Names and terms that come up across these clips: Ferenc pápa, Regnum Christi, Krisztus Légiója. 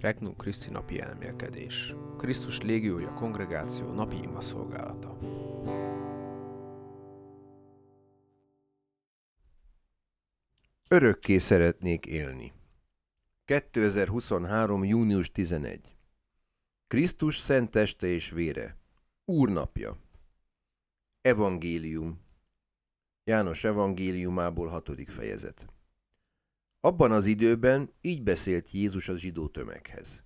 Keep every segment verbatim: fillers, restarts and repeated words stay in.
Regnum Christi napi elmélkedés. Krisztus Légiója kongregáció napi imaszolgálata. Örökké szeretnék élni. kétezer-huszonhárom. június tizenegy. Krisztus szent teste és vére. Úrnapja. Evangélium. János evangéliumából hatodik fejezet. Abban az időben így beszélt Jézus a zsidó tömeghez.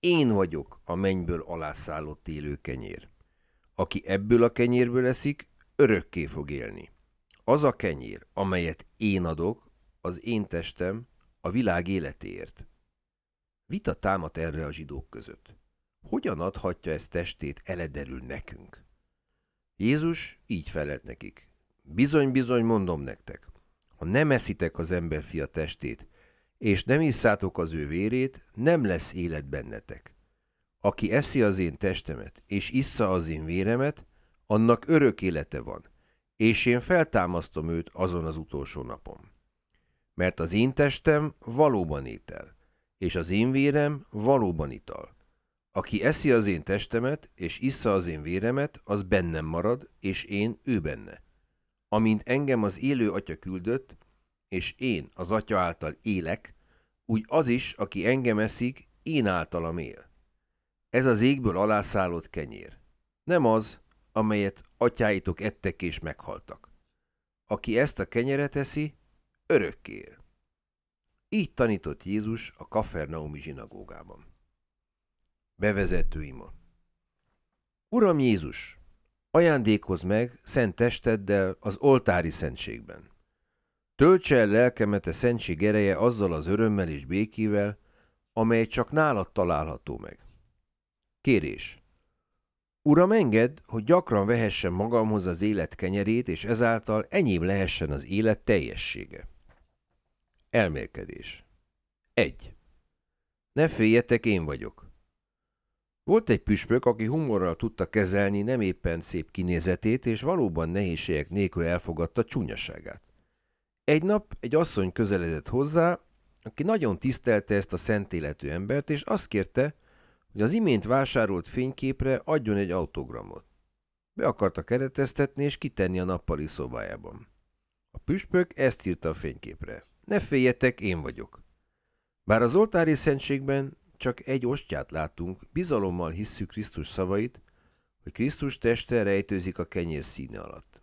Én vagyok a mennyből alászállott élő kenyér. Aki ebből a kenyérből eszik, örökké fog élni. Az a kenyér, amelyet én adok, az én testem a világ életéért. Vita támadt erre a zsidók között. Hogyan adhatja ezt testét eledelül nekünk? Jézus így felelt nekik. Bizony-bizony mondom nektek, ha nem eszitek az emberfia testét, és nem isszátok az ő vérét, nem lesz élet bennetek. Aki eszi az én testemet, és issza az én véremet, annak örök élete van, és én feltámasztom őt azon az utolsó napon. Mert az én testem valóban étel, és az én vérem valóban ital. Aki eszi az én testemet, és issza az én véremet, az bennem marad, és én ő benne. Amint engem az élő atya küldött, és én az atya által élek, úgy az is, aki engem eszik, én általam él. Ez az égből alászállott kenyér. Nem az, amelyet atyáitok ettek és meghaltak. Aki ezt a kenyeret eszi, örökké él. Így tanított Jézus a Kafernaumi zsinagógában. Bevezető ima. Uram Jézus! Ajándékozz meg szent testeddel az oltári szentségben. Töltse el lelkemet a szentség ereje azzal az örömmel és békével, amely csak nálad található meg. Kérés. Uram, engedd, hogy gyakran vehessem magamhoz az élet kenyerét, és ezáltal enyém lehessen az élet teljessége. Elmélkedés. egy. Ne féljetek, én vagyok. Volt egy püspök, aki humorral tudta kezelni nem éppen szép kinézetét, és valóban nehézségek nélkül elfogadta csúnyaságát. Egy nap egy asszony közeledett hozzá, aki nagyon tisztelte ezt a szent életű embert, és azt kérte, hogy az imént vásárolt fényképre adjon egy autogramot. Be akarta kereteztetni és kitenni a nappali szobájában. A püspök ezt írta a fényképre. Ne féljetek, én vagyok. Bár az oltári szentségben csak egy ostyát látunk, bizalommal hisszük Krisztus szavait, hogy Krisztus teste rejtőzik a kenyér színe alatt.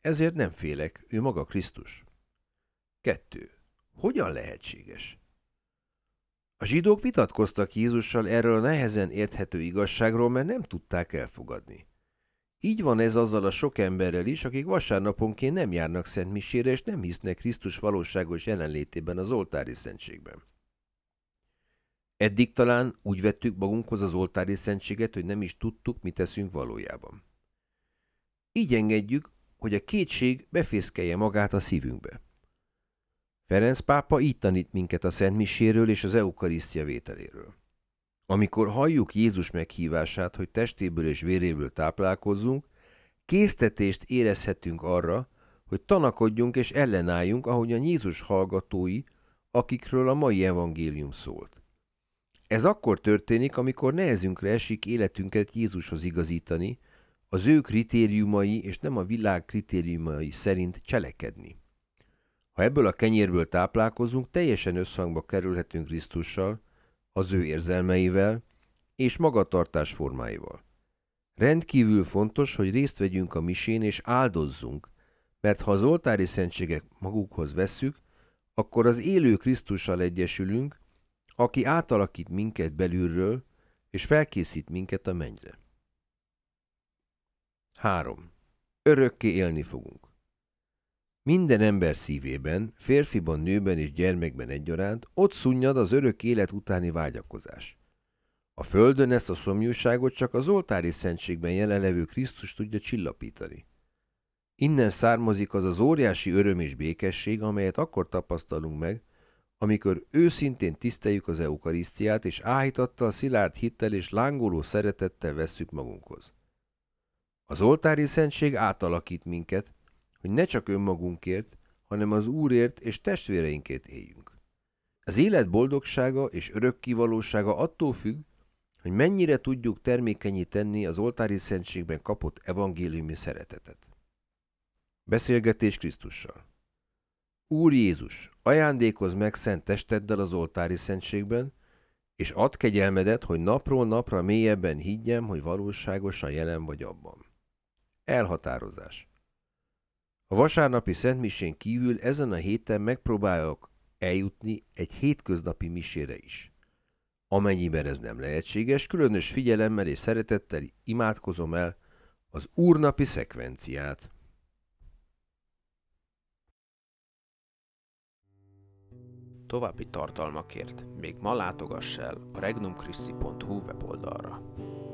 Ezért nem félek, ő maga Krisztus. kettő. Hogyan lehetséges? A zsidók vitatkoztak Jézussal erről a nehezen érthető igazságról, mert nem tudták elfogadni. Így van ez azzal a sok emberrel is, akik vasárnaponként nem járnak szentmisére, és nem hisznek Krisztus valóságos jelenlétében az oltári szentségben. Eddig talán úgy vettük magunkhoz az oltári szentséget, hogy nem is tudtuk, mit teszünk valójában. Így engedjük, hogy a kétség befészkelje magát a szívünkbe. Ferenc pápa így tanít minket a szentmiséről és az eukarisztia vételéről. Amikor halljuk Jézus meghívását, hogy testéből és véréből táplálkozzunk, késztetést érezhetünk arra, hogy tanakodjunk és ellenálljunk, ahogyan Jézus hallgatói, akikről a mai evangélium szólt. Ez akkor történik, amikor nehezünkre esik életünket Jézushoz igazítani, az ő kritériumai és nem a világ kritériumai szerint cselekedni. Ha ebből a kenyérből táplálkozunk, teljesen összhangba kerülhetünk Krisztussal, az ő érzelmeivel és magatartás formáival. Rendkívül fontos, hogy részt vegyünk a misén és áldozzunk, mert ha az oltári szentségek magukhoz vesszük, akkor az élő Krisztussal egyesülünk, aki átalakít minket belülről, és felkészít minket a mennyre. három. Örökké élni fogunk. Minden ember szívében, férfiban, nőben és gyermekben egyaránt, ott szunnyad az örök élet utáni vágyakozás. A földön ezt a szomjúságot csak az oltári szentségben jelenlevő Krisztus tudja csillapítani. Innen származik az az óriási öröm és békesség, amelyet akkor tapasztalunk meg, amikor őszintén tiszteljük az eukarisztiát, és áhítattal, szilárd hittel és lángoló szeretettel vesszük magunkhoz. Az oltári szentség átalakít minket, hogy ne csak önmagunkért, hanem az Úrért és testvéreinkért éljünk. Az élet boldogsága és örökkivalósága attól függ, hogy mennyire tudjuk termékenyé tenni az oltári szentségben kapott evangéliumi szeretetet. Beszélgetés Krisztussal. Úr Jézus, ajándékozz meg szent testeddel az oltári szentségben, és add kegyelmedet, hogy napról napra mélyebben higgyem, hogy valóságosan jelen vagy abban. Elhatározás. A vasárnapi szentmisén kívül ezen a héten megpróbálok eljutni egy hétköznapi misére is. Amennyiben ez nem lehetséges, különös figyelemmel és szeretettel imádkozom el az úrnapi szekvenciát. További tartalmakért még ma látogass el a regnum christi pont hu weboldalra.